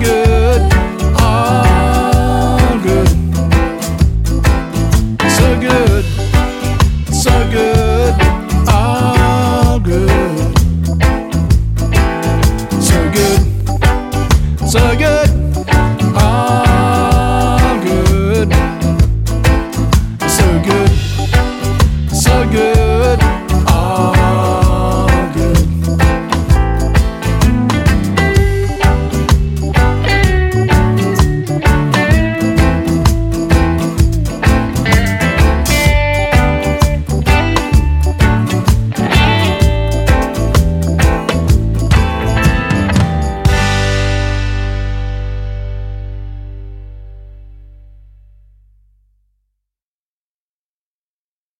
Good.